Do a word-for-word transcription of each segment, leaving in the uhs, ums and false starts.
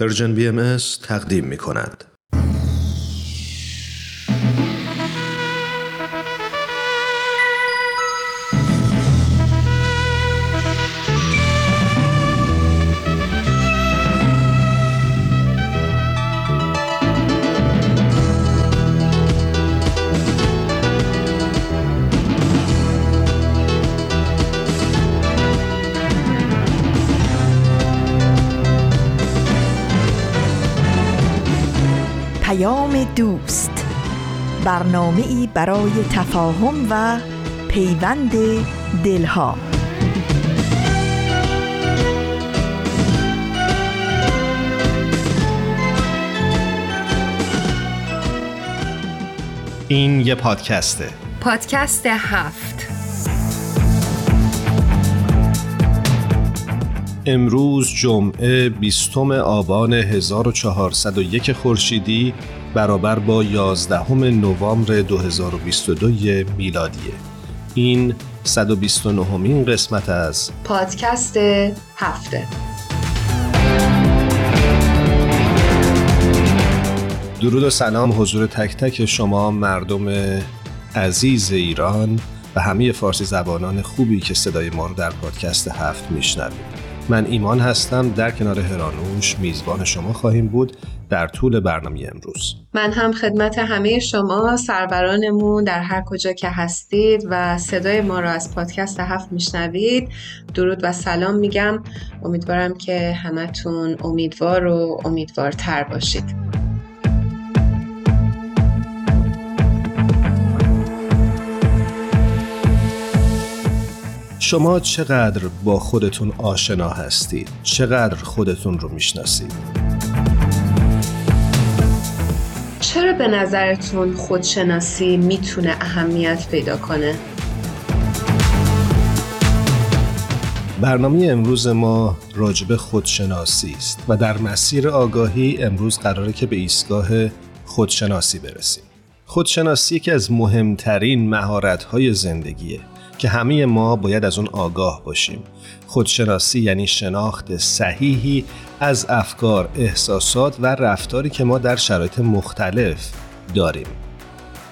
پرژن بی ام اس تقدیم می کند. دوست، برنامه‌ای برای تفاهم و پیوند دلها. این یه پادکسته. پادکست هفت. امروز جمعه بیستم آبان هزار و چهارصد و یک خورشیدی برابر با یازدهم نوامبر دو هزار و بیست و دو میلادیه. این صد و بیست و نهمین قسمت از پادکست هفته. درود و سلام حضور تک تک شما مردم عزیز ایران و همه فارسی زبانان خوبی که صدای ما رو در پادکست هفت میشنوید. من ایمان هستم، در کنار هرانوش میزبان شما خواهیم بود در طول برنامه امروز. من هم خدمت همه شما سرورانمون در هر کجا که هستید و صدای ما را از پادکست هفت میشنوید درود و سلام میگم. امیدوارم که همتون امیدوار و امیدوارتر باشید. شما چقدر با خودتون آشنا هستید؟ چقدر خودتون رو میشناسید؟ چرا به نظرتون خودشناسی میتونه اهمیت پیدا کنه؟ برنامه امروز ما راجب خودشناسی است و در مسیر آگاهی امروز قراره که به ایستگاه خودشناسی برسیم. خودشناسی که از مهمترین مهارت‌های زندگیه که همه ما باید از اون آگاه باشیم. خودشناسی یعنی شناخت صحیحی از افکار، احساسات و رفتاری که ما در شرایط مختلف داریم.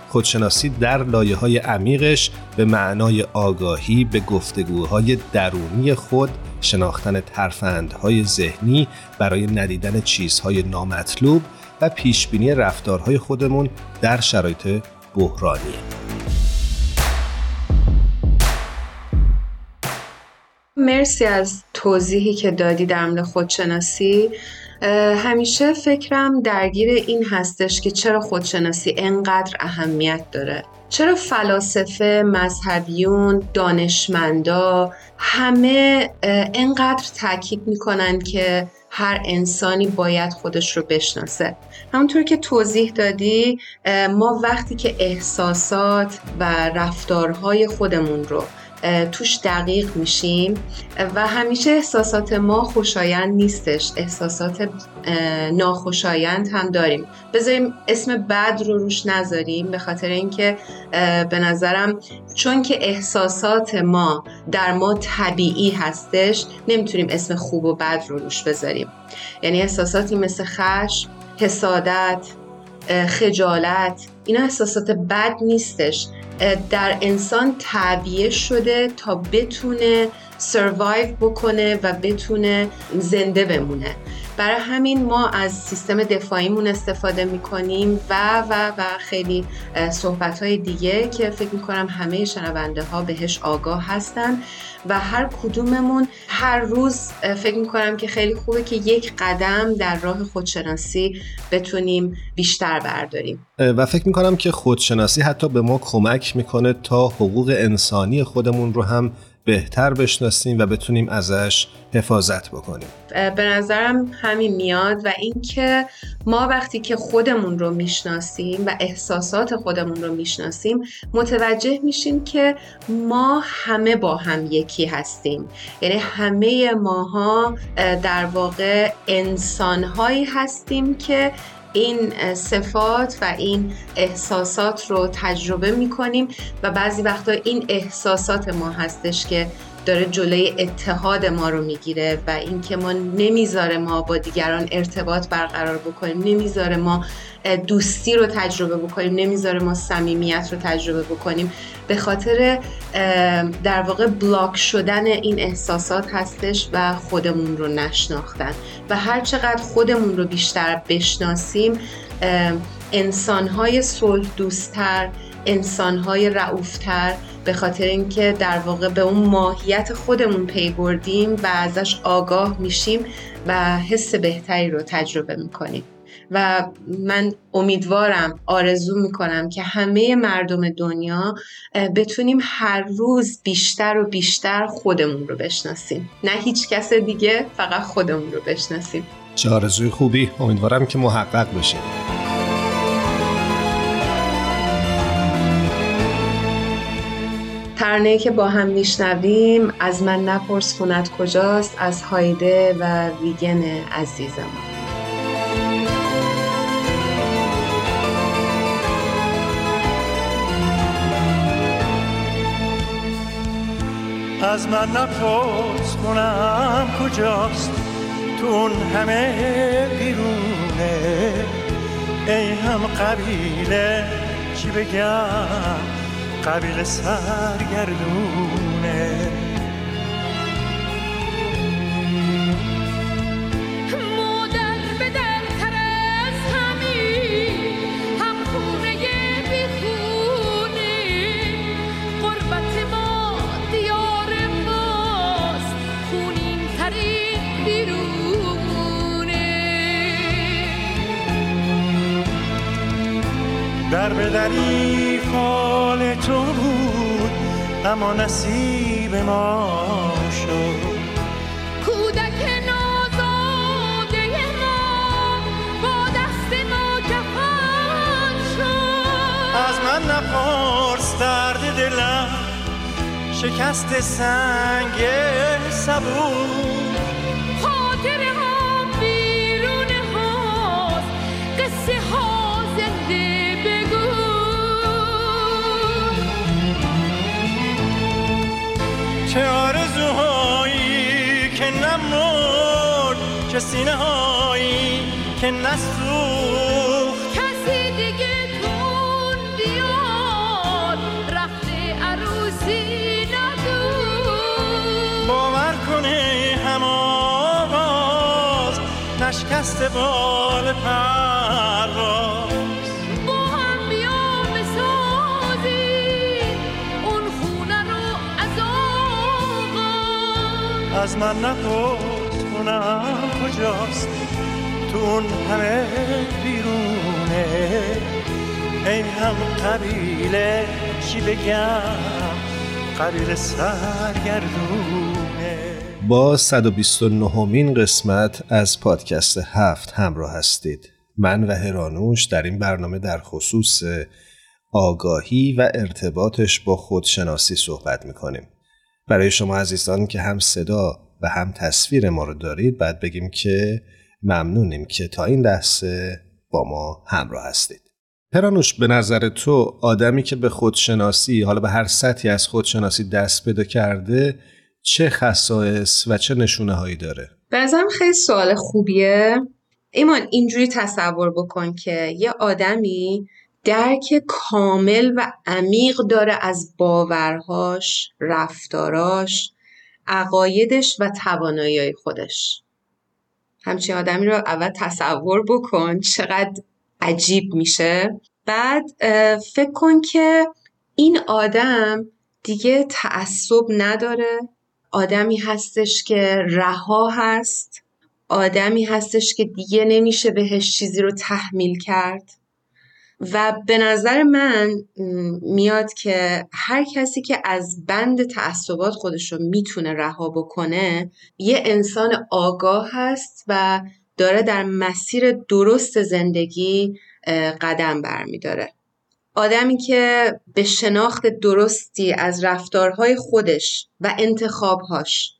خودشناسی در لایه‌های عمیقش به معنای آگاهی به گفتگوهای درونی خود، شناختن ترفندهای ذهنی برای ندیدن چیزهای نامطلوب و پیشبینی رفتارهای خودمون در شرایط بحرانی. مرسی از توضیحی که دادی در مورد خودشناسی. همیشه فکرم درگیر این هستش که چرا خودشناسی انقدر اهمیت داره؟ چرا فلاسفه، مذهبیون، دانشمندا همه انقدر تاکید میکنن که هر انسانی باید خودش رو بشناسه؟ همونطور که توضیح دادی، ما وقتی که احساسات و رفتارهای خودمون رو توش دقیق میشیم و همیشه احساسات ما خوشایند نیستش، احساسات ناخوشایند هم داریم. بذاریم اسم بد رو روش نذاریم، به خاطر اینکه به نظرم چون که احساسات ما در ما طبیعی هستش نمیتونیم اسم خوب و بد رو روش بذاریم. یعنی احساساتی مثل خشم، حسادت، خجالت، اینا احساسات بد نیستش. در انسان تعبیه شده تا بتونه سروایو بکنه و بتونه زنده بمونه. برای همین ما از سیستم دفاعیمون استفاده میکنیم و و و خیلی صحبت‌های دیگه که فکر میکنم همه شنونده‌ها بهش آگاه هستن و هر کدوممون هر روز فکر میکنم که خیلی خوبه که یک قدم در راه خودشناسی بتونیم بیشتر برداریم. و فکر میکنم که خودشناسی حتی به ما کمک میکنه تا حقوق انسانی خودمون رو هم بهتر بشناسیم و بتونیم ازش حفاظت بکنیم. به نظرم همین میاد و اینکه ما وقتی که خودمون رو میشناسیم و احساسات خودمون رو میشناسیم متوجه میشیم که ما همه با هم یکی هستیم. یعنی همه ماها در واقع انسانهایی هستیم که این صفات و این احساسات رو تجربه می‌کنیم و بعضی وقتا این احساسات ما هستش که داره جلوی اتحاد ما رو میگیره و اینکه ما نمیذاره ما با دیگران ارتباط برقرار بکنیم، نمیذاره ما دوستی رو تجربه بکنیم، نمیذاره ما صمیمیت رو تجربه بکنیم. به خاطر در واقع بلاک شدن این احساسات هستش و خودمون رو نشناختن. و هر چقدر خودمون رو بیشتر بشناسیم، انسان‌های صلح دوست‌تر، انسان‌های رؤوفتر، به خاطر اینکه در واقع به اون ماهیت خودمون پی بردیم و ازش آگاه میشیم و حس بهتری رو تجربه میکنیم. و من امیدوارم، آرزو میکنم که همه مردم دنیا بتونیم هر روز بیشتر و بیشتر خودمون رو بشناسیم، نه هیچ کس دیگه، فقط خودمون رو بشناسیم. چه آرزوی خوبی، امیدوارم که محقق بشه. ترانه‌ای که با هم میشنویم از من نپرس خونت کجاست از هایده و ویگن عزیزم. از من نپرس خونم کجاست تو اون همه بیرونه، ای هم قبیله چی بگم قبیل سرگردونه. مادر به در ترس همی هم خونه بیخونی، قربت ما دیار ماست خونین ترین بیرونه. در به دری حال تو بود اما نصیب ما شد، کودک نازاده ما با دست ما جفان شد. از من نپرس درد دلم شکست سنگ صبور، چه آرزوهایی که نمرد، چه سینه هایی که نسوخت، کسی دیگه تون بیاد رفته عروسی ندود. باور کنه هم آواز نشکسته بال پرواز، از من نپرس خونم کجاست تو اون همه بیرونه، ای هم قبیله چی بگم قبیله سرگردونه. با صد و بیست و نهمین قسمت از پادکست هفت همراه هستید. من و هرانوش در این برنامه در خصوص آگاهی و ارتباطش با خودشناسی صحبت میکنیم. برای شما عزیزان که هم صدا و هم تصویر ما رو دارید، باید بگیم که ممنونیم که تا این لحظه با ما همراه هستید. پرانوش، به نظر تو آدمی که به خودشناسی، حالا به هر سطحی از خودشناسی دست پیدا کرده، چه خصایص و چه نشونه هایی داره؟ به نظرم خیلی سوال خوبیه. ایمان، اینجوری تصور بکن که یه آدمی درک کامل و عمیق داره از باورهاش، رفتاراش، عقایدش و توانایی‌های خودش. همچین آدمی رو اول تصور بکن، چقدر عجیب میشه. بعد فکر کن که این آدم دیگه تعصب نداره، آدمی هستش که رها هست، آدمی هستش که دیگه نمیشه بهش چیزی رو تحمیل کرد. و به نظر من میاد که هر کسی که از بند تعصبات خودش رو میتونه رها بکنه، یه انسان آگاه هست و داره در مسیر درست زندگی قدم برمی‌داره. آدمی که به شناخت درستی از رفتارهای خودش و انتخابهاش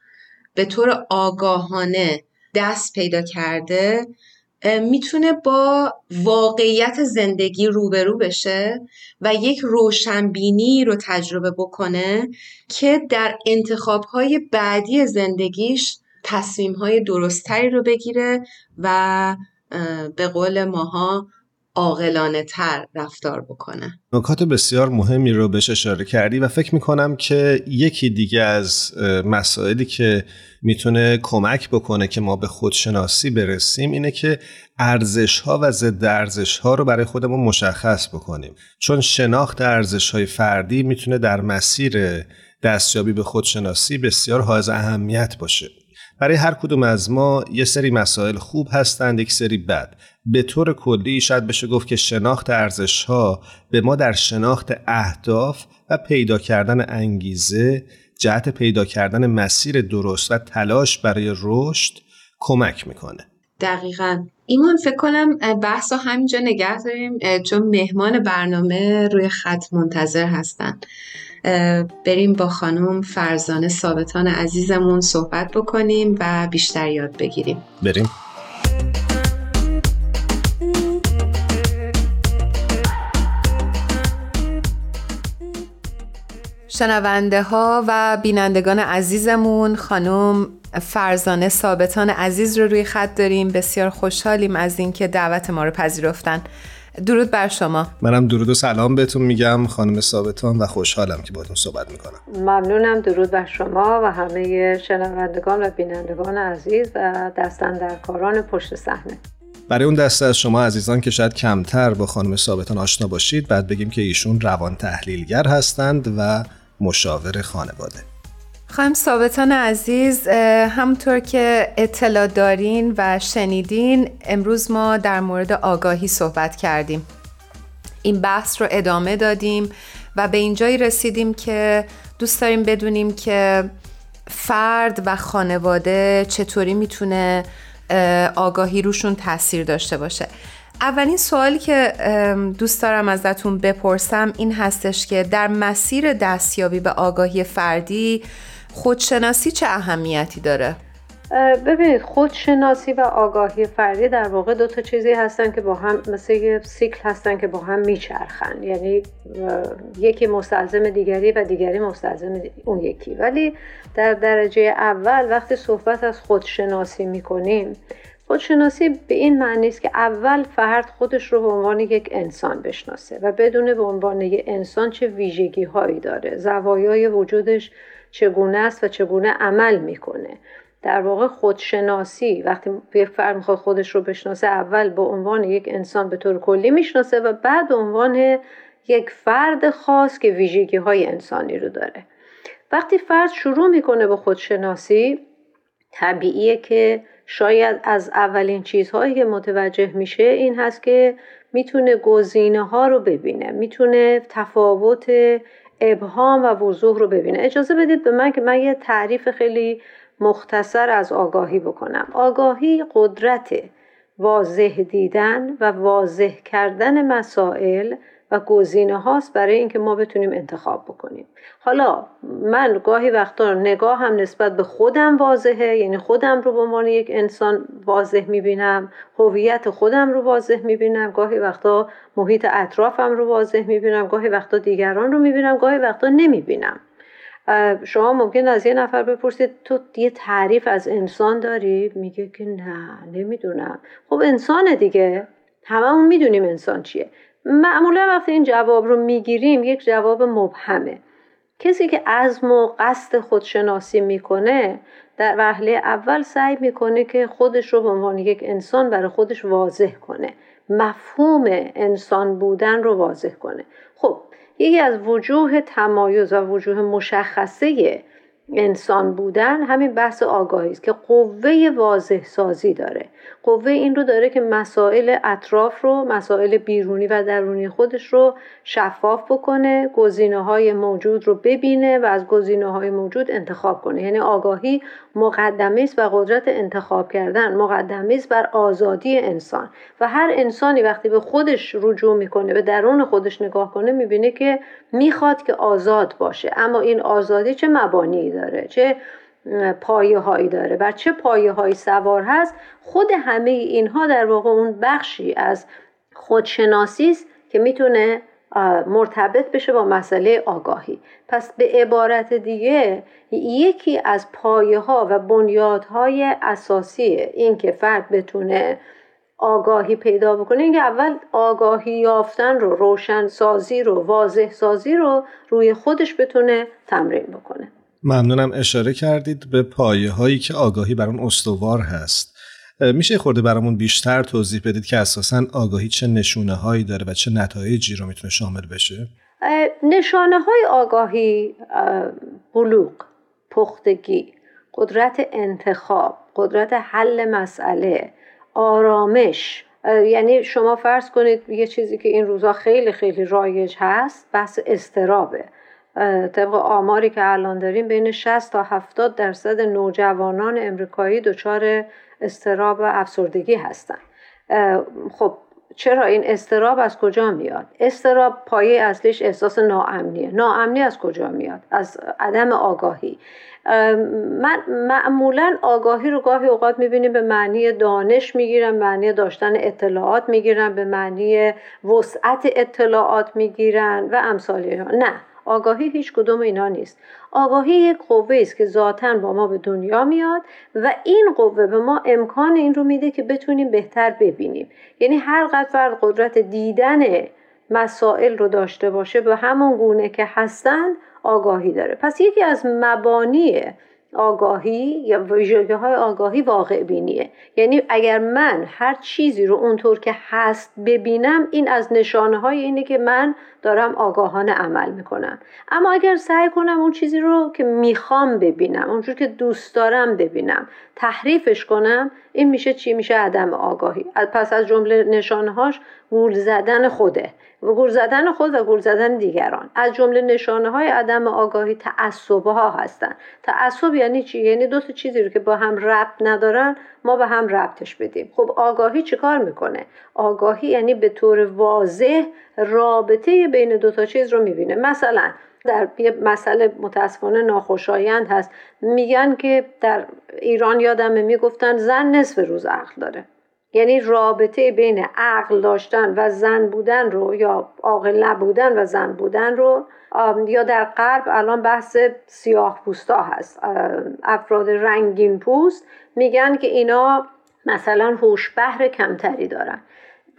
به طور آگاهانه دست پیدا کرده، میتونه با واقعیت زندگی روبرو بشه و یک روشنبینی رو تجربه بکنه که در انتخاب‌های بعدی زندگیش تصمیم‌های درست‌تری رو بگیره و به قول ماها عاقلانه تر رفتار بکنه. نکات بسیار مهمی رو بهش اشاره کردی و فکر میکنم که یکی دیگه از مسائلی که میتونه کمک بکنه که ما به خودشناسی برسیم اینه که ارزش‌ها و ضد ارزش‌ها رو برای خودمون مشخص بکنیم، چون شناخت ارزش‌های فردی میتونه در مسیر دستیابی به خودشناسی بسیار حائز اهمیت باشه. برای هر کدوم از ما یه سری مسائل خوب هستند، یک سری بد. به طور کلی شاید بشه گفت که شناخت ارزش‌ها به ما در شناخت اهداف و پیدا کردن انگیزه، جهت پیدا کردن مسیر درست و تلاش برای رشد کمک میکنه. دقیقاً. ایمان فکر کنم بحثا همینجا نگه داریم چون مهمان برنامه روی خط منتظر هستن. بریم با خانم فرزانه ثابتان عزیزمون صحبت بکنیم و بیشتر یاد بگیریم. بریم. شنونده ها و بینندگان عزیزمون، خانم فرزانه ثابتان عزیز رو روی خط داریم. بسیار خوشحالیم از اینکه دعوت ما رو پذیرفتن. درود بر شما. منم درود و سلام بهتون میگم خانم ثابتان و خوشحالم که باهاتون صحبت میکنم. ممنونم. درود بر شما و همه شنوندگان و بینندگان عزیز و دستاندرکاران پشت صحنه. برای اون دسته از شما عزیزان که شاید کمتر با خانم ثابتان آشنا باشید، بعد بگیم که ایشون روان تحلیلگر هستند و مشاور خانواده. خانم ثابتان عزیز، همونطور که اطلاع دارین و شنیدین، امروز ما در مورد آگاهی صحبت کردیم. این بحث رو ادامه دادیم و به اینجایی رسیدیم که دوست داریم بدونیم که فرد و خانواده چطوری میتونه آگاهی روشون تأثیر داشته باشه. اولین سوالی که دوست دارم ازتون بپرسم این هستش که در مسیر دستیابی به آگاهی فردی خودشناسی چه اهمیتی داره؟ ببینید، خودشناسی و آگاهی فردی در واقع دو تا چیزی هستن که با هم مثل یه سیکل هستن که با هم میچرخن، یعنی یکی مستلزم دیگری و دیگری مستلزم اون یکی. ولی در درجه اول وقتی صحبت از خودشناسی میکنیم، خودشناسی به این معنی است که اول فرد خودش رو به عنوان یک انسان بشناسه و بدونه به عنوان یک انسان چه ویژگی هایی داره، زوایای وجودش چگونه است و چگونه عمل میکنه. در واقع خودشناسی وقتی یک فرد میخواد خودش رو بشناسه، اول به عنوان یک انسان به طور کلی میشناسه و بعد به عنوان یک فرد خاص که ویژگی های انسانی رو داره. وقتی فرد شروع میکنه به خودشناسی، طبیعیه که شاید از اولین چیزهایی که متوجه میشه این هست که میتونه گزینه ها رو ببینه، میتونه تفاوت ابهام و وضوح رو ببینه. اجازه بدید به من که من یه تعریف خیلی مختصر از آگاهی بکنم. آگاهی قدرت واضح دیدن و واضح کردن مسائل و گزینه هاست برای اینکه ما بتونیم انتخاب بکنیم. حالا من گاهی وقتا نگاه هم نسبت به خودم واضحه، یعنی خودم رو به عنوان یک انسان واضح میبینم، هویت خودم رو واضح میبینم، گاهی وقتا محیط اطرافم رو واضح میبینم، گاهی وقتا دیگران رو میبینم، گاهی وقتا نمیبینم. شما ممکن از یه نفر بپرسید تو یه تعریف از انسان داری؟ میگه که نه نمیدونم. خب انسانه دیگه، هممون میدونیم انسان چیه. معمولا وقتی این جواب رو میگیریم یک جواب مبهمه. کسی که عزم و قصد خودشناسی میکنه در مرحله اول سعی میکنه که خودش رو به عنوان یک انسان برای خودش واضح کنه، مفهوم انسان بودن رو واضح کنه. خب یکی از وجوه تمایز و وجوه مشخصه انسان بودن همین بحث آگاهی است که قوه واضح سازی داره. قوه این رو داره که مسائل اطراف رو، مسائل بیرونی و درونی خودش رو شفاف بکنه، گزینه‌های موجود رو ببینه و از گزینه‌های موجود انتخاب کنه. یعنی آگاهی مقدمه است و قدرت انتخاب کردن مقدمه است بر آزادی انسان. و هر انسانی وقتی به خودش رجوع میکنه، به درون خودش نگاه کنه، میبینه که میخواد که آزاد باشه، اما این آزادی چه مبانی داره، چه پایه هایی داره، بر چه پایه هایی سوار هست. خود همه اینها در واقع اون بخشی از خودشناسی است که میتونه مرتبط بشه با مسئله آگاهی. پس به عبارت دیگه یکی از پایه ها و بنیاد های اساسی این که فرد بتونه آگاهی پیدا بکنه این که اول آگاهی یافتن رو، روشن سازی رو، واضح سازی رو روی خودش بتونه تمرین بکنه. ممنونم اشاره کردید به پایه هایی که آگاهی بر اون استوار هست. میشه خورده برامون بیشتر توضیح بدید که اساساً آگاهی چه نشونه هایی داره و چه نتایجی رو میتونه شامل بشه؟ نشانه های آگاهی بلوغ، پختگی، قدرت انتخاب، قدرت حل مسئله، آرامش. یعنی شما فرض کنید یه چیزی که این روزا خیلی خیلی رایج هست بحث استرابه. طبق آماری که الان داریم بین شصت تا هفتاد درصد نوجوانان امریکایی دچار استراب و افسردگی هستن. خب چرا این استراب از کجا میاد؟ استراب پایه اصلیش احساس ناامنیه. ناامنی از کجا میاد؟ از عدم آگاهی. من معمولا آگاهی رو گاهی اوقات میبینیم به معنی دانش میگیرن، معنی داشتن اطلاعات میگیرن، به معنی وسعت اطلاعات میگیرن و امثال اینا. نه، آگاهی هیچ کدوم اینا نیست. آگاهی یک قوه است که ذاتاً با ما به دنیا میاد و این قوه به ما امکان این رو میده که بتونیم بهتر ببینیم. یعنی هر قدر فرد قدرت دیدن مسائل رو داشته باشه به همون گونه که هستن آگاهی داره. پس یکی از مبانی آگاهی یا ویژگی های آگاهی واقع بینیه. یعنی اگر من هر چیزی رو اونطور که هست ببینم این از نشانه های اینه که من دارم آگاهانه عمل میکنم. اما اگر سعی کنم اون چیزی رو که میخوام ببینم، اونجور که دوست دارم ببینم، تحریفش کنم، این میشه چی؟ میشه عدم آگاهی. پس از جمله نشانه هاش گول زدن خوده، گول زدن خود و گول زدن دیگران. از جمله نشانه های عدم آگاهی تعصب ها هستن. تعصب یعنی چی؟ یعنی دو تا چیزی رو که با هم ربط ندارن ما به هم ربطش بدیم. خب آگاهی چیکار میکنه؟ آگاهی یعنی به طور واضح رابطه بین دو تا چیز رو میبینه. مثلا در یه مسئله متاسفانه ناخوشایند هست، میگن که در ایران یادمه میگفتن زن نصف روز عقل داره. یعنی رابطه بین عقل داشتن و زن بودن رو یا عاقل نبودن و زن بودن رو، یا در غرب الان بحث سیاه پوستا هست، افراد رنگین پوست، میگن که اینا مثلا هوش بهر کمتری دارن.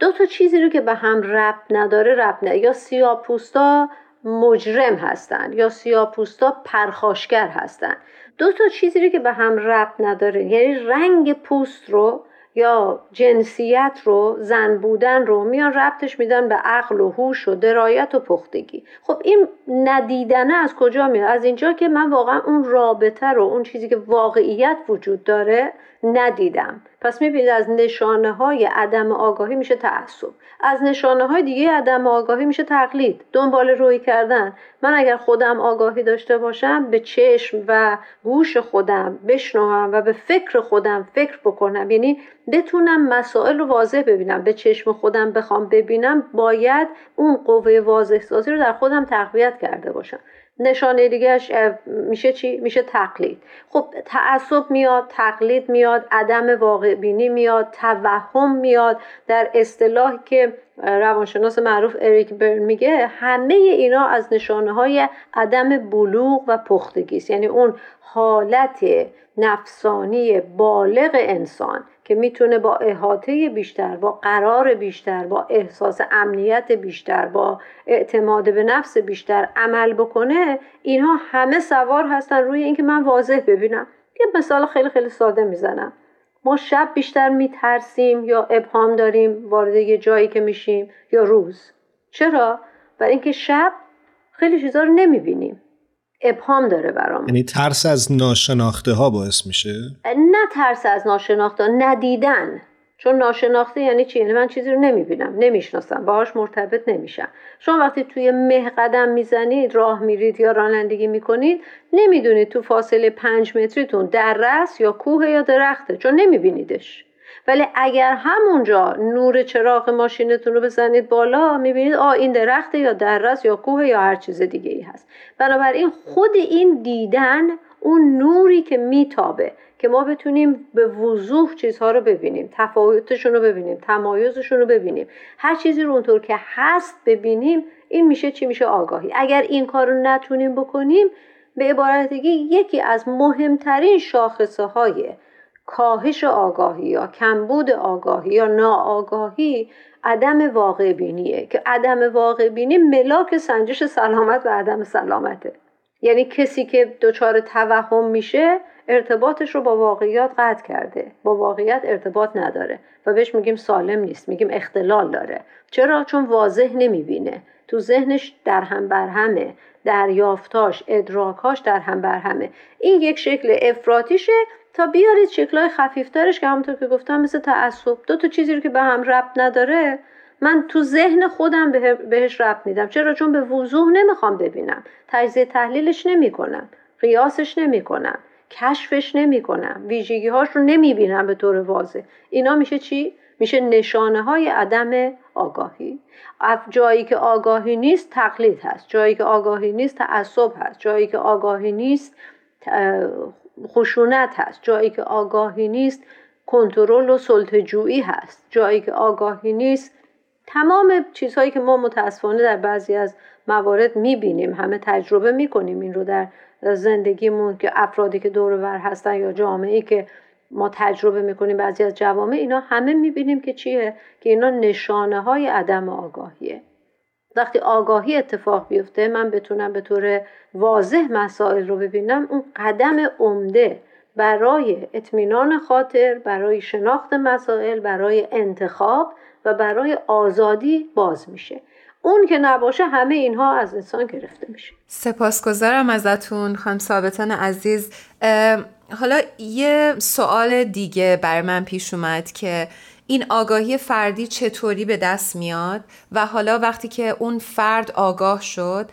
دو تا چیزی رو که به هم ربط نداره ربط نداره. یا سیاه پوستا مجرم هستن یا سیاه پوستا پرخاشگر هستن. دو تا چیزی رو که به هم ربط نداره، یعنی رنگ پوست رو یا جنسیت رو، زن بودن رو، میان ربطش میدن به عقل و هوش و درایت و پختگی. خب این ندیدنه از کجا میاد؟ از اینجا که من واقعا اون رابطه رو، اون چیزی که واقعیت وجود داره، ندیدم. پس میبینید از نشانه های عدم آگاهی میشه تعصب. از نشانه های دیگه عدم آگاهی میشه تقلید، دنبال روی کردن. من اگر خودم آگاهی داشته باشم، به چشم و گوش خودم بشنوم و به فکر خودم فکر بکنم، یعنی بتونم مسائل رو واضح ببینم، به چشم خودم بخوام ببینم، باید اون قوه واضح سازی رو در خودم تقویت کرده باشم. نشانه دیگهش میشه چی؟ میشه تقلید. خب تعصب میاد، تقلید میاد، عدم واقع بینی میاد، توهم میاد. در اصطلاح که روانشناس معروف اریک برن میگه همه اینا از نشانه های عدم بلوغ و پختگی است. یعنی اون حالت نفسانی بالغ انسان که میتونه با احاطه بیشتر، با قرار بیشتر، با احساس امنیت بیشتر، با اعتماد به نفس بیشتر عمل بکنه، اینها همه سوار هستن روی اینکه من واضح ببینم. یه مثال خیلی خیلی ساده میزنم. ما شب بیشتر میترسیم یا ابهام داریم وارد یه جایی که میشیم یا روز؟ چرا؟ برای اینکه شب خیلی چیزا رو نمیبینیم، ابهام داره برام. یعنی ترس از ناشناخته ها باعث میشه؟ نه ترس از ناشناخته ها، ندیدن. چون ناشناخته یعنی چی؟ یعنی من چیزی رو نمیبینم، نمیشناسم، باهاش مرتبط نمیشم. شما وقتی توی مه قدم میزنید، راه میرید یا رانندگی میکنید، نمیدونید تو فاصله پنج متریتون دره است یا کوه یا درخته، چون نمیبینیدش. ولی اگر همونجا نور چراغ ماشینتون رو بزنید بالا، میبینید آ این درخته یا دره است یا کوه یا هر چیز دیگه ای هست. بنابراین خود این دیدن اون نوری که میتابه که ما بتونیم به وضوح چیزها رو ببینیم، تفاوتشون رو ببینیم، تمایزشون رو ببینیم، هر چیزی رو اونطور که هست ببینیم. این میشه چی؟ میشه آگاهی. اگر این کار رو نتونیم بکنیم، به عبارت دیگه یکی از مهمترین شاخصه های کاهش آگاهی یا کمبود آگاهی یا ناآگاهی عدم واقع بینیه، که عدم واقع بینی ملاک سنجش سلامت و عدم سلامته. یعنی کسی که دچار توهم میشه ارتباطش رو با واقعیت قطع کرده، با واقعیت ارتباط نداره و بهش میگیم سالم نیست، میگیم اختلال داره. چرا؟ چون واضح نمیبینه، تو ذهنش درهم برهمه، دریافتاش، ادراکاش درهم برهمه. این یک شکل افراطیشه. تا بیارید شکل‌های خفیف‌ترش که همونطور که گفتم مثل تعصب، دو تا چیزی رو که به هم ربط نداره من تو ذهن خودم بهش ربط میدم. چرا؟ چون به وضوح نمیخوام ببینم، تجزیه تحلیلش نمی‌کنم، قیاسش نمی‌کنم، کشفش نمی‌کنم، ویژگی‌هاش رو نمی‌بینم به طور واضح. اینا میشه چی؟ میشه نشانه‌های عدم آگاهی. جایی که آگاهی نیست تقلید هست، جایی که آگاهی نیست تعصب هست، جایی که آگاهی نیست خشونت هست، جایی که آگاهی نیست کنترل و سلطه‌جویی هست، جایی که آگاهی نیست تمام چیزهایی که ما متاسفانه در بعضی از موارد میبینیم، همه تجربه میکنیم این رو در زندگیمون، که افرادی که دور و بر هستن یا جامعه‌ای که ما تجربه میکنیم، بعضی از جوامع، اینا همه میبینیم که چیه؟ که اینا نشانه های عدم آگاهیه. وقتی آگاهی اتفاق بیفته، من بتونم به طور واضح مسائل رو ببینم، اون قدم عمده برای اطمینان خاطر، برای شناخت مسائل، برای انتخاب و برای آزادی باز میشه. اون که نباشه همه اینها از انسان گرفته میشه. سپاسگزارم ازتون خانم ثابتان عزیز. حالا یه سوال دیگه برای من پیش اومد که این آگاهی فردی چطوری به دست میاد و حالا وقتی که اون فرد آگاه شد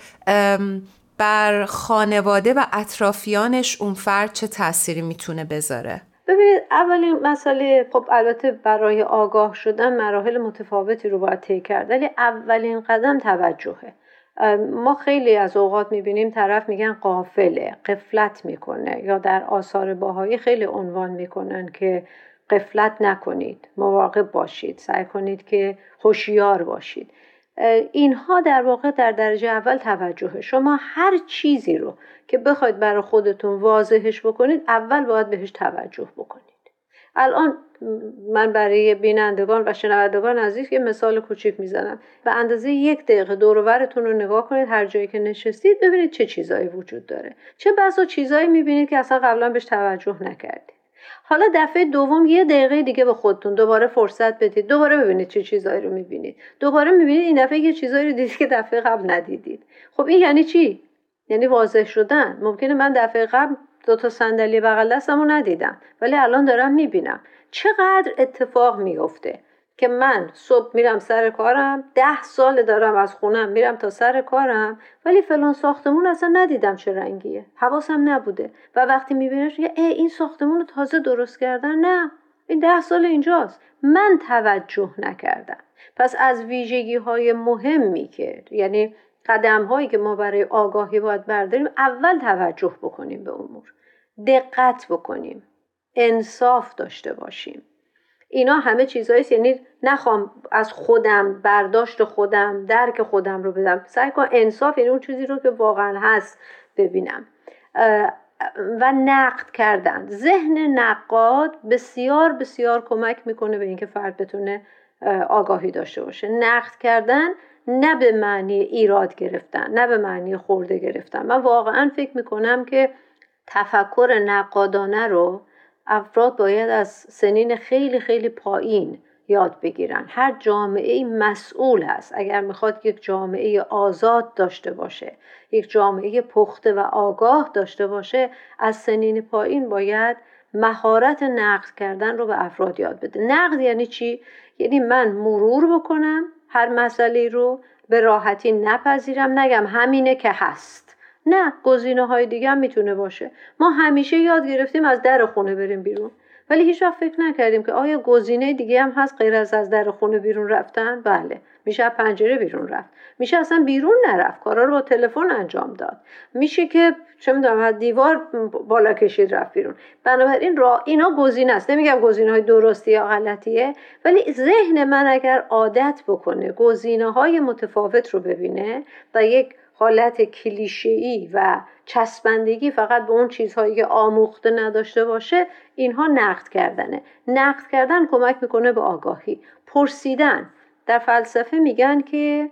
بر خانواده و اطرافیانش اون فرد چه تأثیری میتونه بذاره؟ ببینید، اولین مسئله، خب البته برای آگاه شدن مراحل متفاوتی رو باید طی کرد، ولی اولین قدم توجهه. ما خیلی از اوقات میبینیم طرف میگن غافله، غفلت میکنه، یا در آثار باهایی خیلی عنوان میکنن که غفلت نکنید، مراقب باشید، سعی کنید که هوشیار باشید. اینها در واقع در درجه اول توجهه. شما هر چیزی رو که بخواید برای خودتون واضحش بکنید، اول باید بهش توجه بکنید. الان من برای بینندگان و شنوندگان عزیز یه مثال کوچیک میزنم. به اندازه یک دقیقه دور و برتون رو نگاه کنید، هر جایی که نشستید ببینید چه چیزایی وجود داره. چه بسا چیزایی میبینید که اصلا قبلا بهش توجه نکردید. حالا دفعه دوم یه دقیقه دیگه به خودتون دوباره فرصت بدید، دوباره ببینید چه چیزایی رو میبینید، دوباره میبینید این دفعه یه چیزایی رو دیدید که دفعه قبل ندیدید. خب این یعنی چی؟ یعنی واضح شدن. ممکنه من دفعه قبل دو تا صندلی بغل دستمو ندیدم، ولی الان دارم میبینم. چقدر اتفاق میفته که من صبح میرم سر کارم، ده سال دارم از خونم میرم تا سر کارم، ولی فلان ساختمون اصلا ندیدم چه رنگیه، حواسم نبوده، و وقتی میبینم ای این ساختمون رو تازه درست کردن، نه این ده سال اینجاست، من توجه نکردم. پس از ویژگی های مهمی که، یعنی قدم هایی که ما برای آگاهی باید برداریم، اول توجه بکنیم به امور، دقت بکنیم، انصاف داشته باشیم. اینا همه چیزاییست، یعنی نخوام از خودم، برداشت خودم، درک خودم رو بدم، سعی کنم انصاف، یعنی اون چیزی رو که واقعا هست ببینم. و نقد کردن، ذهن نقاد بسیار بسیار کمک میکنه به اینکه فرد بتونه آگاهی داشته باشه. نقد کردن نه به معنی ایراد گرفتن، نه به معنی خورده گرفتن. من واقعا فکر میکنم که تفکر نقادانه رو افراد باید از سنین خیلی خیلی پایین یاد بگیرن. هر جامعه‌ای مسئول هست. اگر میخواد یک جامعه آزاد داشته باشه، یک جامعه پخته و آگاه داشته باشه، از سنین پایین باید مهارت نقد کردن رو به افراد یاد بده. نقد یعنی چی؟ یعنی من مرور بکنم هر مسئله رو، به راحتی نپذیرم، نگم همینه که هست. نه، گزینه‌های دیگه هم میتونه باشه. ما همیشه یاد گرفتیم از در خونه بریم بیرون. ولی هیچ وقت فکر نکردیم که آیا گزینه دیگه هم هست غیر از از در خونه بیرون رفتن؟ بله، میشه پنجره بیرون رفت، میشه اصلا بیرون نرفت، کارا رو با تلفن انجام داد، میشه که چه میدونم از دیوار بالا کشید رفت بیرون. بنابراین را اینا گزینه است. نمیگم گزینه‌های درستی یا غلطیه، ولی ذهن من اگر عادت بکنه گزینه‌های متفاوت رو ببینه و یک حالت کلیشه‌ای و چسبندگی فقط به اون چیزهایی که آموخته نداشته باشه، اینها نقد کردنه. نقد کردن کمک میکنه به آگاهی. پرسیدن، در فلسفه میگن که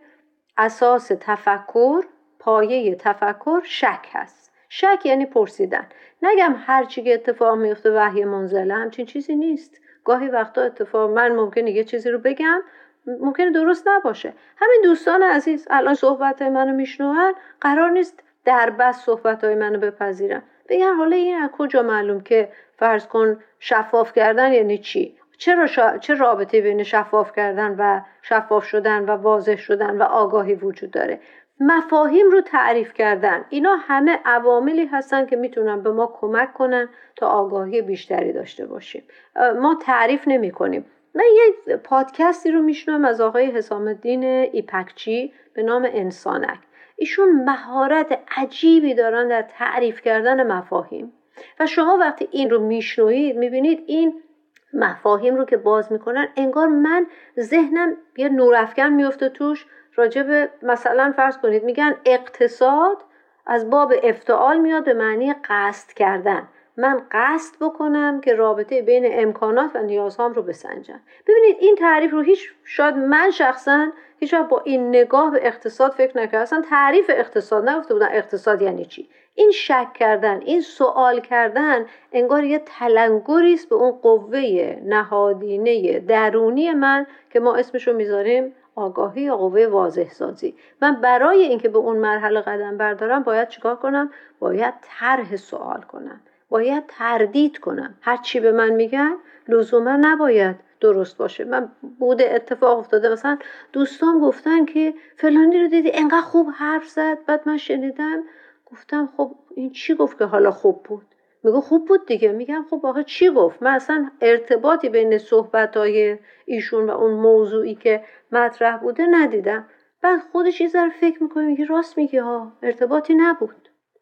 اساس تفکر، پایه تفکر شک هست. شک یعنی پرسیدن. نگم هر چی که اتفاق میفته وحی منزله، همچین چیزی نیست. گاهی وقتا اتفاق من ممکنه یه چیزی رو بگم، ممکنه درست نباشه. همین دوستان عزیز الان صحبت منو میشنون، قرار نیست در بس صحبت های منو بپذیرن. بگن حالا این از کجا معلوم که فرض کن شفاف کردن یعنی چی؟ چرا شا... چه رابطه بین شفاف کردن و شفاف شدن و واضح شدن و آگاهی وجود داره؟ مفاهیم رو تعریف کردن، اینا همه عواملی هستن که میتونن به ما کمک کنن تا آگاهی بیشتری داشته باشیم. ما تعریف نمی کنیم. من یک پادکستی رو میشنوم از آقای حسام الدین ایپکچی به نام انسانک. ایشون مهارت عجیبی دارن در تعریف کردن مفاهیم و شما وقتی این رو میشنوید میبینید این مفاهیم رو که باز میکنن انگار من ذهنم یه نورافکن میفته توش. راجب مثلا فرض کنید میگن اقتصاد از باب افتعال میاد به معنی قصد کردن. من قصد بکنم که رابطه بین امکانات و نیازهام رو بسنجم. ببینید این تعریف رو هیچ شاید من شخصا هیچ وقت با این نگاه به اقتصاد فکر نکردم. اصلا تعریف اقتصاد نگفته بودن اقتصاد یعنی چی. این شک کردن، این سوال کردن انگار یه تلنگری است به اون قوه نهادینه درونی من که ما اسمش رو میذاریم آگاهی یا قوه واضح سازی. من برای اینکه به اون مرحله قدم بردارم باید چیکار کنم؟ باید طرح سوال کنم. باید تردید کنم. هر چی به من میگن لزوما نباید درست باشه. من بوده اتفاق افتاده، مثلا دوستان گفتن که فلانی رو دیدی انقدر خوب حرف زد، بعد من شنیدم گفتم خب این چی گفت که حالا خوب بود؟ میگه خوب بود دیگه. میگم خب آخه چی گفت؟ من اصلا ارتباطی بین صحبت‌های ایشون و اون موضوعی که مطرح بوده ندیدم. بعد خودش یه ذره فکر می‌کنه میگه راست میگی ها، ارتباطی نبود.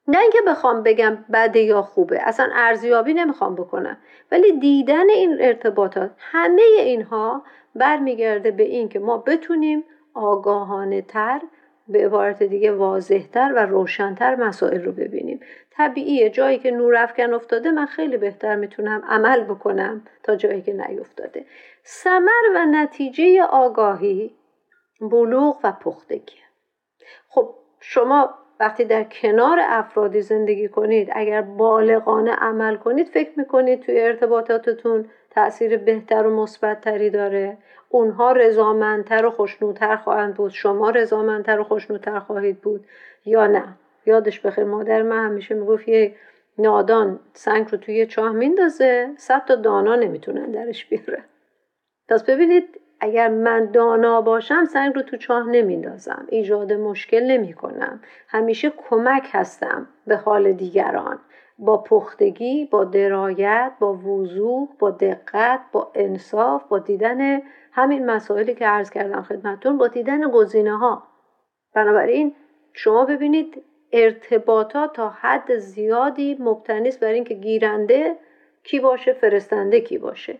نه اینکه بخوام بگم بده یا خوبه، اصلا ارزیابی نمیخوام بکنم، ولی دیدن این ارتباطات، همه اینها برمیگرده به این که ما بتونیم آگاهانه تر، به عبارت دیگه واضح تر و روشن‌تر مسائل رو ببینیم. طبیعیه جایی که نورافکن افتاده من خیلی بهتر میتونم عمل بکنم تا جایی که نیفتاده. ثمر و نتیجه آگاهی بلوغ و پختگی. خب شما وقتی در کنار افرادی زندگی کنید، اگر بالغانه عمل کنید، فکر میکنید توی ارتباطاتتون تأثیر بهتر و مثبت‌تری داره، اونها رضامندتر و خوشنودتر خواهند بود، شما رضامندتر و خوشنودتر خواهید بود یا نه؟ یادش بخیر مادر من همیشه میگفت یه نادان سنگ رو توی چاه میندازه، صد تا دانا نمیتونن درش بیاره. پس ببینید اگر من دانا باشم سنگ رو تو چاه نمیندازم، ایجاد مشکل نمی کنم، همیشه کمک هستم به حال دیگران، با پختگی، با درایت، با وضوح، با دقت، با انصاف، با دیدن همین مسائلی که عرض کردم خدمتتون، با دیدن گزینه ها. بنابراین شما ببینید ارتباطات تا حد زیادی مبتنی است بر اینکه گیرنده کی باشه، فرستنده کی باشه.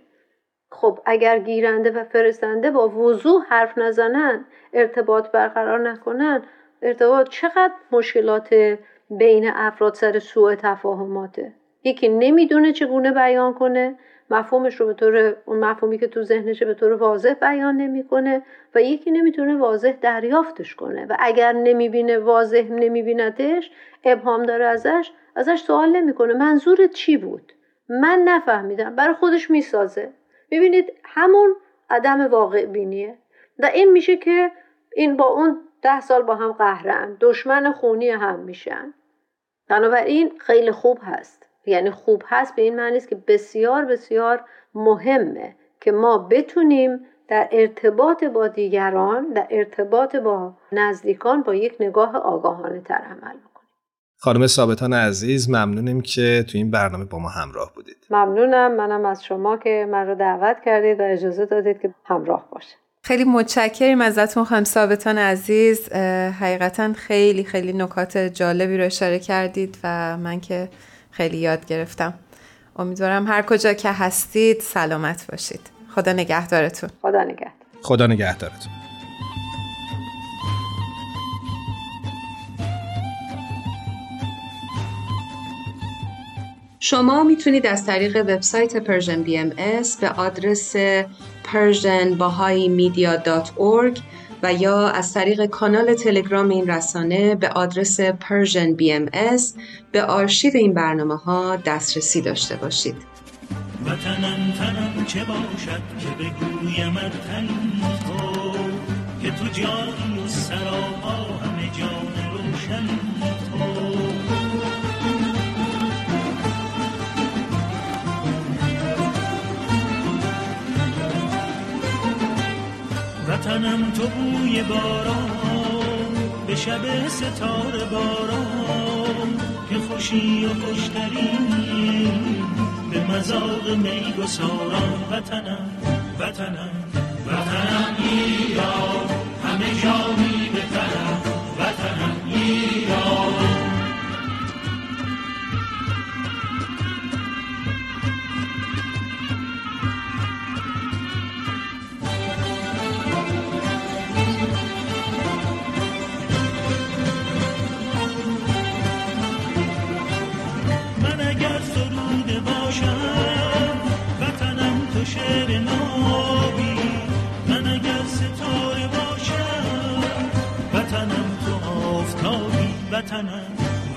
خب اگر گیرنده و فرستنده با وضوح حرف نزنن، ارتباط برقرار نکنن، ارتباط چقدر مشکلات بین افراد سر سوء تفاهماته. یکی نمیدونه چگونه بیان کنه، مفهومش رو به طور اون مفهومی که تو ذهنشه به طور واضح بیان نمیکنه و یکی نمیتونه واضح دریافتش کنه و اگر نمیبینه، واضح نمیبیندش، ابهام داره ازش، ازش سوال نمیکنه منظورت چی بود؟ من نفهمیدم. برای خودش میسازه. ببینید همون عدم واقع بینیه و این میشه که این با اون ده سال با هم قهرن، دشمن خونی هم میشن. بنابراین خیلی خوب هست، یعنی خوب هست به این معنی است که بسیار بسیار مهمه که ما بتونیم در ارتباط با دیگران، در ارتباط با نزدیکان با یک نگاه آگاهانه تر عمل کنیم. خانم ثابتان عزیز، ممنونیم که تو این برنامه با ما همراه بودید. ممنونم منم از شما که من رو دعوت کردید و اجازه دادید که همراه باشه. خیلی متشکریم ازتون خانم ثابتان عزیز. حقیقتا خیلی خیلی نکات جالبی رو اشاره کردید و من که خیلی یاد گرفتم. امیدوارم هر کجا که هستید سلامت باشید. خدا نگهدارتون. خدا نگهدار. خدا نگهدارتون. شما میتونید از طریق وبسایت Persian بی ام اس به آدرس persian bahai media dot org و یا از طریق کانال تلگرام این رسانه به آدرس Persian بی ام اس به آرشیو این برنامه ها دسترسی داشته باشید. وطنم تنم چه باشد که بگویم تن تو که تو جان و سراها همه جان روشن تو. وطنم تو بوی باران به شب ستاره باران که خوشی و خوشتری به مذاق میگساران. وطنم وطنم وطنم ایران همه جا می به طرف. وطنم ایران شعر نابی من اگر ستاره باشم وطنم تو آفتابی. وطنم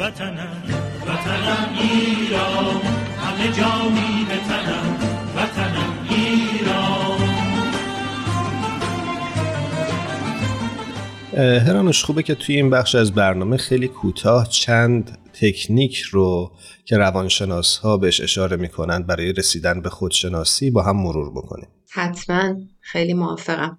وطنم وطنم ایران همه جا می به تنم. وطنم ایران. هرانوش، خوبه که توی این بخش از برنامه خیلی کوتاه چند تکنیک رو که روانشناس ها بهش اشاره میکنن برای رسیدن به خودشناسی با هم مرور بکنیم. حتما، خیلی موافقم.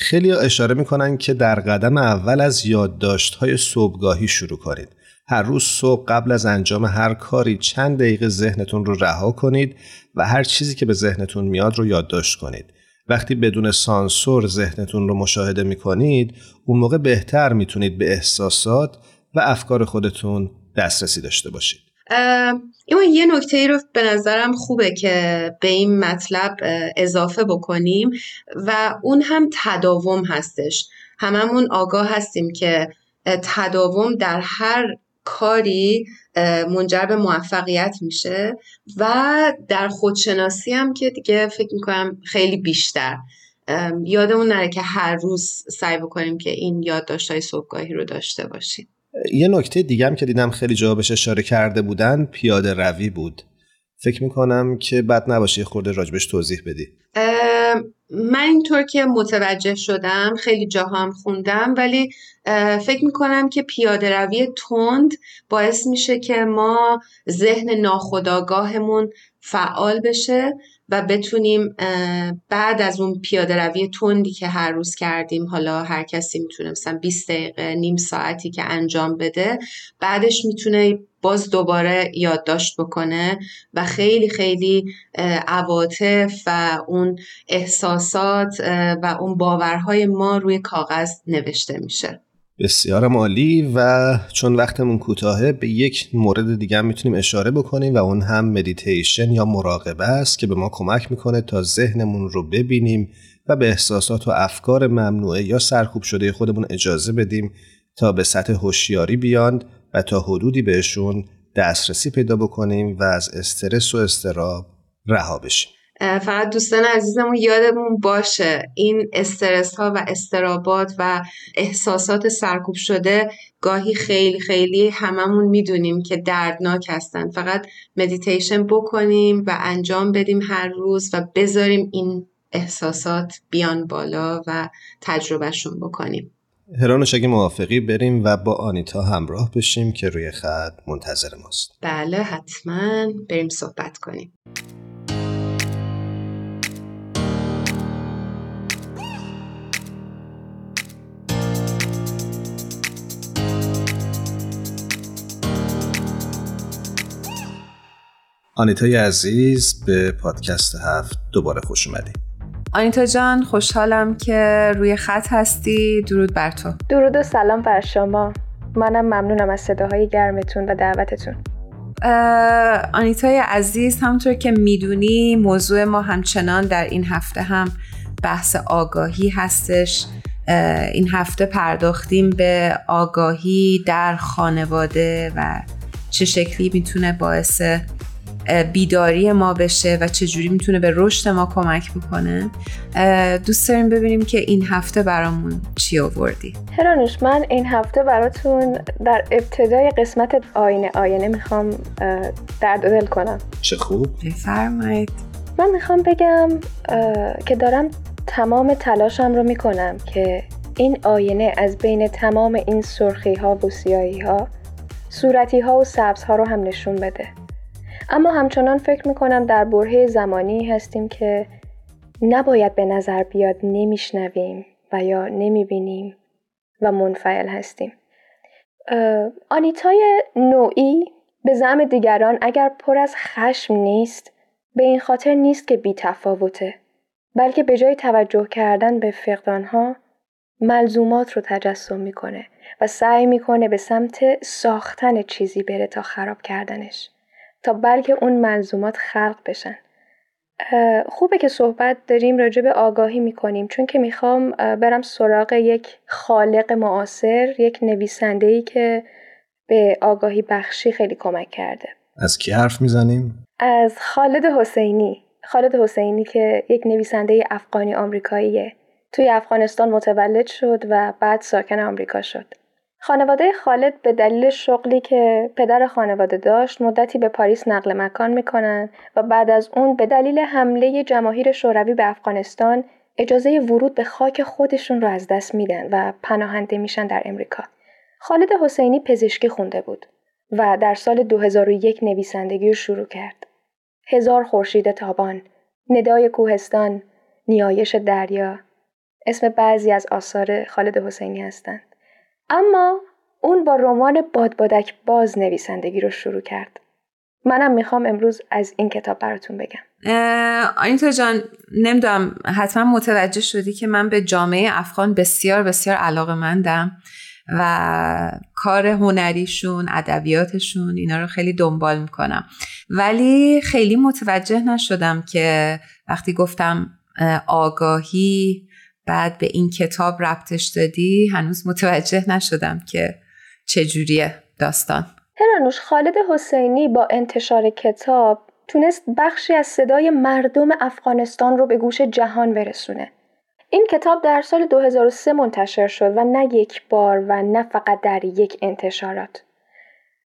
خیلی اشاره میکنن که در قدم اول از یادداشت های صبحگاهی شروع کنید. هر روز صبح قبل از انجام هر کاری چند دقیقه ذهنتون رو رها کنید و هر چیزی که به ذهنتون میاد رو یادداشت کنید. وقتی بدون سانسور ذهنتون رو مشاهده میکنید، اون موقع بهتر میتونید به احساسات و افکار خودتون دسترسی داشته باشید. این یه نکته‌ای رو به نظرم خوبه که به این مطلب اضافه بکنیم و اون هم تداوم هستش. هممون آگاه هستیم که تداوم در هر کاری منجر به موفقیت میشه و در خودشناسی هم که دیگه فکر میکنم خیلی بیشتر یادمون نره که هر روز سعی بکنیم که این یادداشت‌های صبحگاهی رو داشته باشیم. یه نکته دیگه هم که دیدم خیلی جا بهش اشاره کرده بودن پیاده روی بود. فکر میکنم که بد نباشه خورده راجبش توضیح بدی. من اینطور که متوجه شدم خیلی جاها هم خوندم ولی فکر میکنم که پیاده روی تند باعث میشه که ما ذهن ناخودآگاهمون فعال بشه و بتونیم بعد از اون پیاده روی تندی که هر روز کردیم، حالا هر کسی میتونه مثلا بیست دقیقه نیم ساعتی که انجام بده، بعدش میتونه باز دوباره یادداشت بکنه و خیلی خیلی عواطف و اون احساسات و اون باورهای ما روی کاغذ نوشته میشه. بسیار عالی. و چون وقتمون کوتاهه به یک مورد دیگه هم میتونیم اشاره بکنیم و اون هم مدیتیشن یا مراقبه است که به ما کمک میکنه تا ذهنمون رو ببینیم و به احساسات و افکار ممنوعه یا سرکوب شده خودمون اجازه بدیم تا به سطح هوشیاری بیاند و تا حدودی بهشون دسترسی پیدا بکنیم و از استرس و اضطراب رها بشیم. فقط دوستان عزیزمون یادمون باشه این استرس ها و اضطرابات و احساسات سرکوب شده گاهی خیلی خیلی هممون میدونیم که دردناک هستن. فقط مدیتیشن بکنیم و انجام بدیم هر روز و بذاریم این احساسات بیان بالا و تجربهشون بکنیم. هرانوش، اگه موافقی بریم و با آنیتا همراه بشیم که روی خط منتظر ماست. بله حتما بریم صحبت کنیم. آنیتای عزیز به پادکست هفت دوباره خوش اومدی. آنیتا جان، خوشحالم که روی خط هستی. درود بر تو. درود و سلام بر شما. منم ممنونم از صداهای گرمتون و دعوتتون. آنیتای عزیز، همونطور که میدونی موضوع ما همچنان در این هفته هم بحث آگاهی هستش. این هفته پرداختیم به آگاهی در خانواده و چه شکلی میتونه باعث بیداری ما بشه و چجوری میتونه به رشد ما کمک بکنه. دوست داریم ببینیم که این هفته برامون چی آوردی. هرانوش، من این هفته براتون در ابتدای قسمت آینه آینه میخوام درد دل کنم. چه خوب. بفرمایید. من میخوام بگم که دارم تمام تلاشم رو میکنم که این آینه از بین تمام این سرخی ها و سیاهی ها، صورتی ها و سبز ها رو هم نشون بده. اما همچنان فکر میکنم در برهه زمانی هستیم که نباید به نظر بیاد نمیشنویم و یا نمیبینیم و منفعل هستیم. آنیتای نوعی به زعم دیگران اگر پر از خشم نیست، به این خاطر نیست که بی تفاوته، بلکه به جای توجه کردن به فقدانها، ملزومات رو تجسم میکنه و سعی میکنه به سمت ساختن چیزی بره تا خراب کردنش، تا بلکه اون ملزومات خلق بشن. خوبه که صحبت داریم راجع به آگاهی میکنیم، چون که میخوام برم سراغ یک خالق معاصر، یک نویسنده‌ای که به آگاهی بخشی خیلی کمک کرده. از کی حرف میزنیم؟ از خالد حسینی. خالد حسینی که یک نویسنده افغانی آمریکاییه. توی افغانستان متولد شد و بعد ساکن آمریکا شد. خانواده خالد به دلیل شغلی که پدر خانواده داشت مدتی به پاریس نقل مکان میکنن و بعد از اون به دلیل حمله جماهیر شوروی به افغانستان اجازه ورود به خاک خودشون رو از دست میدن و پناهنده میشن در امریکا. خالد حسینی پزشکی خونده بود و در سال دو هزار و یک نویسندگی رو شروع کرد. هزار خورشید تابان، ندای کوهستان، نیایش دریا اسم بعضی از آثار خالد حسینی هستند. اما اون با رمان بادبادک باز نویسندگی رو شروع کرد. منم میخوام امروز از این کتاب براتون بگم. آنیتا جان، نمیدونم حتما متوجه شدی که من به جامعه افغان بسیار بسیار علاقه‌مندم و کار هنریشون، ادبیاتشون، اینا رو خیلی دنبال میکنم، ولی خیلی متوجه نشدم که وقتی گفتم آگاهی بعد به این کتاب ربطش دادی، هنوز متوجه نشدم که چجوریه داستان. هرانوش، خالد حسینی با انتشار کتاب تونست بخشی از صدای مردم افغانستان رو به گوش جهان برسونه. این کتاب در سال دو هزار و سه منتشر شد و نه یک بار و نه فقط در یک انتشارات.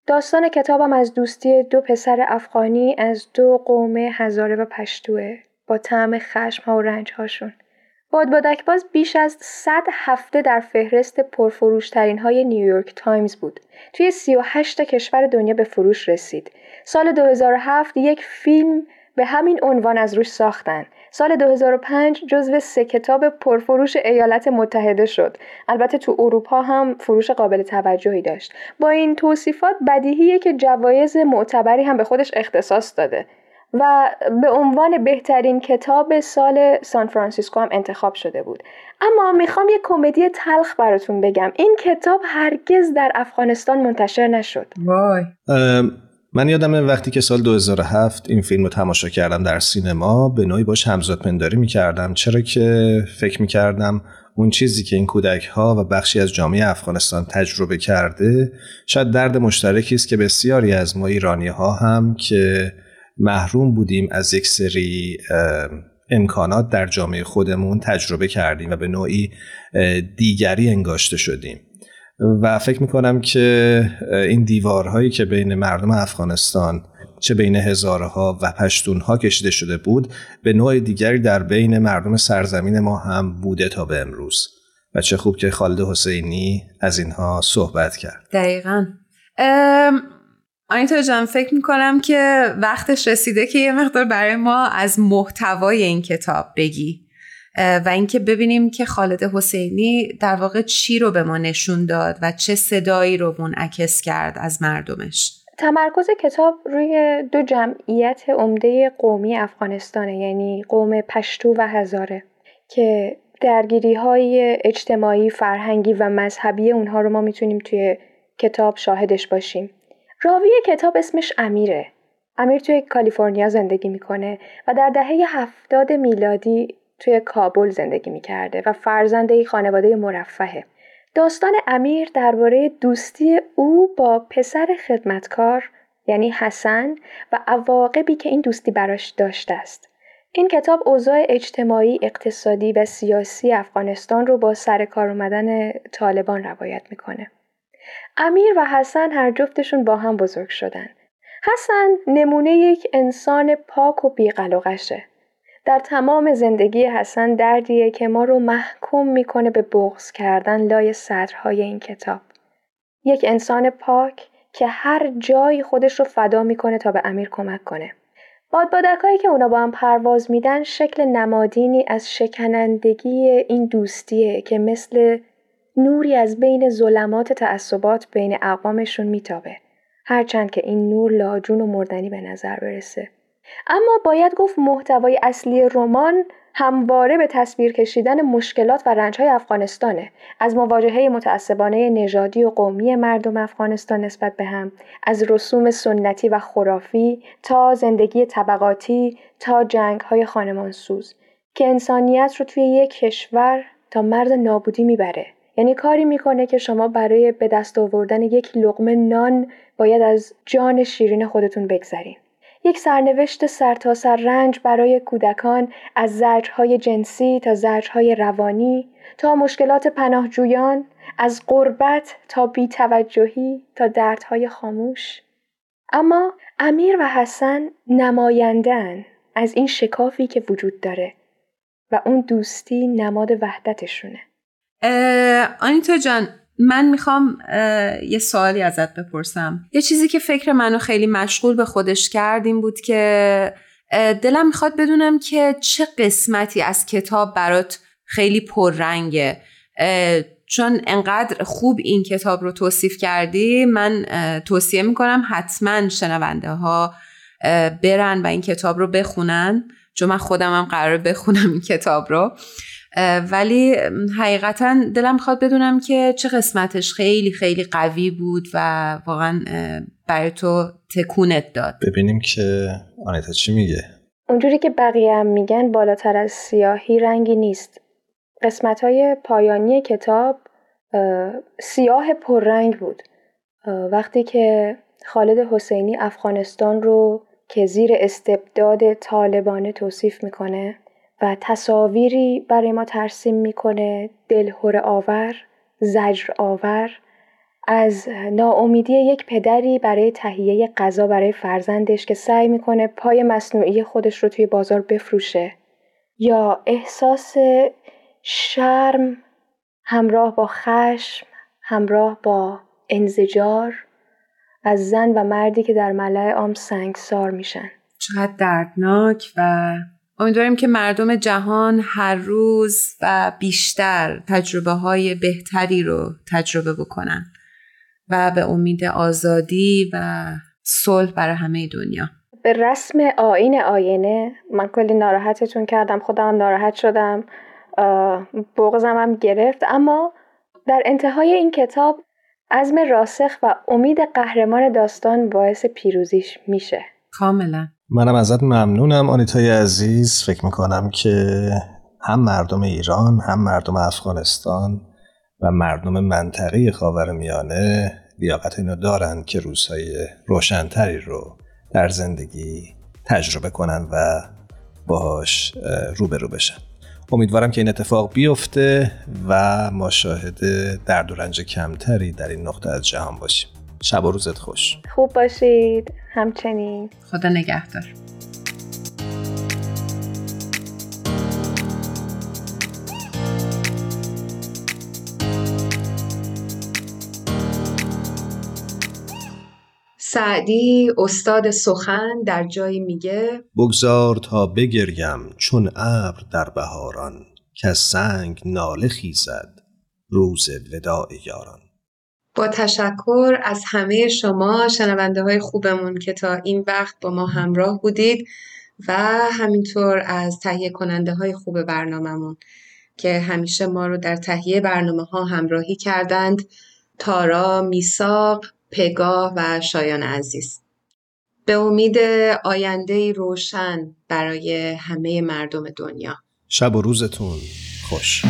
داستان کتابم از دوستی دو پسر افغانی از دو قوم هزاره و پشتوه با طعم خشم‌ها و رنج‌هاشون. بادبادک باز بیش از صد هفته در فهرست پرفروشترین های نیویورک تایمز بود. توی سی و هشت کشور دنیا به فروش رسید. سال دو هزار و هفت یک فیلم به همین عنوان از روش ساختن. سال دو هزار و پنج جزو سه کتاب پرفروش ایالات متحده شد. البته تو اروپا هم فروش قابل توجهی داشت. با این توصیفات بدیهیه که جوایز معتبری هم به خودش اختصاص داده و به عنوان بهترین کتاب سال سان فرانسیسکو هم انتخاب شده بود. اما میخوام یه کمدی تلخ براتون بگم. این کتاب هرگز در افغانستان منتشر نشد. وای. من یادمه وقتی که سال دو هزار و هفت این فیلم رو تماشا کردم در سینما، به نوعی باش همزاد پنداری میکردم، چرا که فکر میکردم اون چیزی که این کودک ها و بخشی از جامعه افغانستان تجربه کرده شاید درد مشترکی است که بسیاری از ما ایرانی ها هم که محروم بودیم از یک سری امکانات در جامعه خودمون تجربه کردیم و به نوعی دیگری انگاشته شدیم. و فکر میکنم که این دیوارهایی که بین مردم افغانستان، چه بین هزارها و پشتونها کشیده شده بود، به نوع دیگری در بین مردم سرزمین ما هم بوده تا به امروز. و چه خوب که خالد حسینی از اینها صحبت کرد. دقیقاً. ام... آنیتا جان، فکر میکنم که وقتش رسیده که یه مقدار برای ما از محتوای این کتاب بگی و اینکه ببینیم که خالد حسینی در واقع چی رو به ما نشون داد و چه صدایی رو منعکس کرد از مردمش. تمرکز کتاب روی دو جمعیت عمده قومی افغانستانه، یعنی قوم پشتو و هزاره که درگیری‌های اجتماعی، فرهنگی و مذهبی اونها رو ما میتونیم توی کتاب شاهدش باشیم. راوی کتاب اسمش امیره. امیر توی کالیفرنیا زندگی میکنه و در دهه هفتاد میلادی توی کابل زندگی میکرده و فرزند یک خانواده مرفهه. داستان امیر درباره دوستی او با پسر خدمتکار یعنی حسن و عواقبی که این دوستی براش داشته است. این کتاب اوضاع اجتماعی، اقتصادی و سیاسی افغانستان رو با سر کار اومدن طالبان روایت میکنه. امیر و حسن هر جفتشون با هم بزرگ شدن. حسن نمونه یک انسان پاک و بی‌قلقشه. در تمام زندگی حسن دردیه که ما رو محکوم میکنه به بغض کردن لای سطرهای این کتاب. یک انسان پاک که هر جای خودش رو فدا میکنه تا به امیر کمک کنه. بادبادکایی که اونا با هم پرواز میدن شکل نمادینی از شکنندگی این دوستیه که مثل نوری از بین ظلمات تعصبات بین اقوامشون میتابه. هرچند که این نور لاجون و مردنی به نظر برسه. اما باید گفت محتوای اصلی رمان همواره به تصویر کشیدن مشکلات و رنج‌های افغانستانه، از مواجهه متعصبانه نژادی و قومی مردم افغانستان نسبت به هم، از رسوم سنتی و خرافی تا زندگی طبقاتی تا جنگ‌های خانمانسوز که انسانیت رو توی یک کشور تا مرز نابودی میبره. یعنی کاری میکنه که شما برای به دست آوردن یک لقمه نان باید از جان شیرین خودتون بگذرین. یک سرنوشت سرتاسر رنج برای کودکان، از زجرهای جنسی تا زجرهای روانی، تا مشکلات پناهجویان، از غربت تا بی‌توجهی، تا دردهای خاموش. اما امیر و حسن نماینده‌اند از این شکافی که وجود داره و اون دوستی نماد وحدتشونه. آنیتا جان، من میخوام یه سوالی ازت بپرسم. یه چیزی که فکر منو خیلی مشغول به خودش کرد این بود که دلم میخواد بدونم که چه قسمتی از کتاب برات خیلی پررنگه، چون انقدر خوب این کتاب رو توصیف کردی. من توصیه میکنم حتما شنونده ها برن و این کتاب رو بخونن، چون من خودم هم قراره بخونم این کتاب رو، ولی حقیقتا دلم خواد بدونم که چه قسمتش خیلی خیلی قوی بود و واقعا برای تو تکونت داد. ببینیم که آنیتا چی میگه. اونجوری که بقیه هم میگن بالاتر از سیاهی رنگی نیست. قسمت‌های پایانی کتاب سیاه پررنگ بود. وقتی که خالد حسینی افغانستان رو که زیر استبداد طالبانه توصیف میکنه و تصاویری برای ما ترسیم میکنه دلهره آور، زجر آور، از ناامیدی یک پدری برای تهیه غذا برای فرزندش که سعی میکنه پای مصنوعی خودش رو توی بازار بفروشه، یا احساس شرم همراه با خشم، همراه با انزجار از زن و مردی که در ملأ عام سنگسار میشن. چقدر دردناک. و امیدواریم که مردم جهان هر روز و بیشتر تجربه های بهتری رو تجربه بکنن و به امید آزادی و صلح برای همه دنیا. به رسم آیین آینه من کلی ناراحتتون کردم، خودم ناراحت شدم، بغضم هم گرفت، اما در انتهای این کتاب عزم راسخ و امید قهرمان داستان باعث پیروزیش میشه. کاملا. منم ازت ممنونم آنیتای عزیز. فکر میکنم که هم مردم ایران، هم مردم افغانستان و مردم منطقه خاورمیانه لیاقت اینو دارن که روزهای روشنتری رو در زندگی تجربه کنن و باهاش روبرو بشن. امیدوارم که این اتفاق بیفته و ما شاهد درد و رنج کمتری در این نقطه از جهان باشیم. شب و روزت خوش. خوب باشید. همچنین. خدا نگهدار. سعدی استاد سخن در جایی میگه بگذار تا بگریم چون ابر در بهاران، که سنگ ناله خیزد روز وداع یاران. با تشکر از همه شما شنونده های خوبمون که تا این وقت با ما همراه بودید و همینطور از تهیه کننده های خوب برنامه‌مون که همیشه ما رو در تهیه برنامه ها همراهی کردند، تارا، میساق، پگاه و شایان عزیز. به امید آینده‌ای روشن برای همه مردم دنیا. شب و روزتون خوش.